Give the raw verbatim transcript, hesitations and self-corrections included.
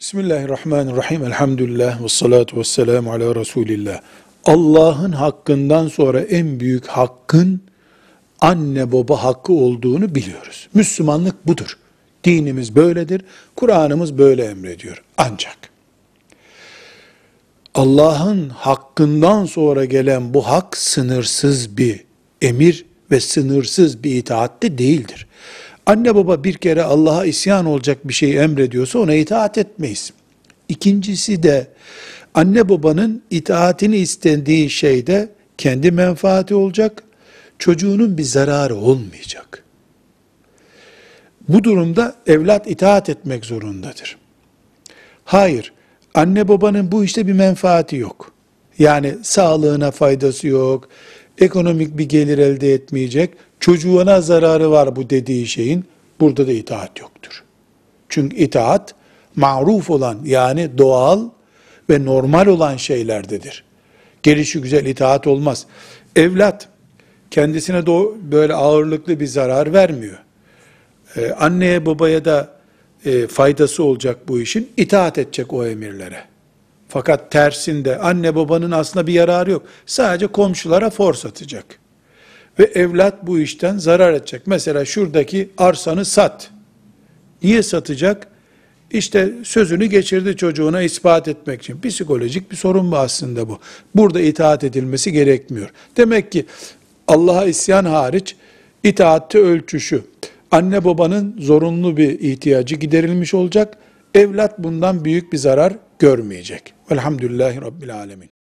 Bismillahirrahmanirrahim. Elhamdülillah ve salatu ve selamu ala Resulillah. Allah'ın hakkından sonra en büyük hakkın anne baba hakkı olduğunu biliyoruz. Müslümanlık budur. Dinimiz böyledir. Kur'an'ımız böyle emrediyor. Ancak Allah'ın hakkından sonra gelen bu hak sınırsız bir emir ve sınırsız bir itaatte değildir. Anne baba bir kere Allah'a isyan olacak bir şey emrediyorsa ona itaat etmeyiz. İkincisi de anne babanın itaatini istendiği şeyde kendi menfaati olacak, çocuğunun bir zararı olmayacak. Bu durumda evlat itaat etmek zorundadır. Hayır, anne babanın bu işte bir menfaati yok. Yani sağlığına faydası yok, ekonomik bir gelir elde etmeyecek, çocuğuna zararı var bu dediği şeyin, burada da itaat yoktur. Çünkü itaat, maruf olan yani doğal ve normal olan şeylerdedir. Gelişigüzel itaat olmaz. Evlat, kendisine do- böyle ağırlıklı bir zarar vermiyor. Ee, anneye babaya da e, faydası olacak bu işin, itaat edecek o emirlere. Fakat tersinde anne babanın aslında bir yararı yok. Sadece komşulara fors atacak. Ve evlat bu işten zarar edecek. Mesela şuradaki arsanı sat. Niye satacak? İşte sözünü geçirdi çocuğuna ispat etmek için. Psikolojik bir sorun mu aslında bu? Burada itaat edilmesi gerekmiyor. Demek ki Allah'a isyan hariç itaatte ölçü şu. Anne babanın zorunlu bir ihtiyacı giderilmiş olacak. Evlat bundan büyük bir zarar görmeyecek. Velhamdülillahi Rabbil Alemin.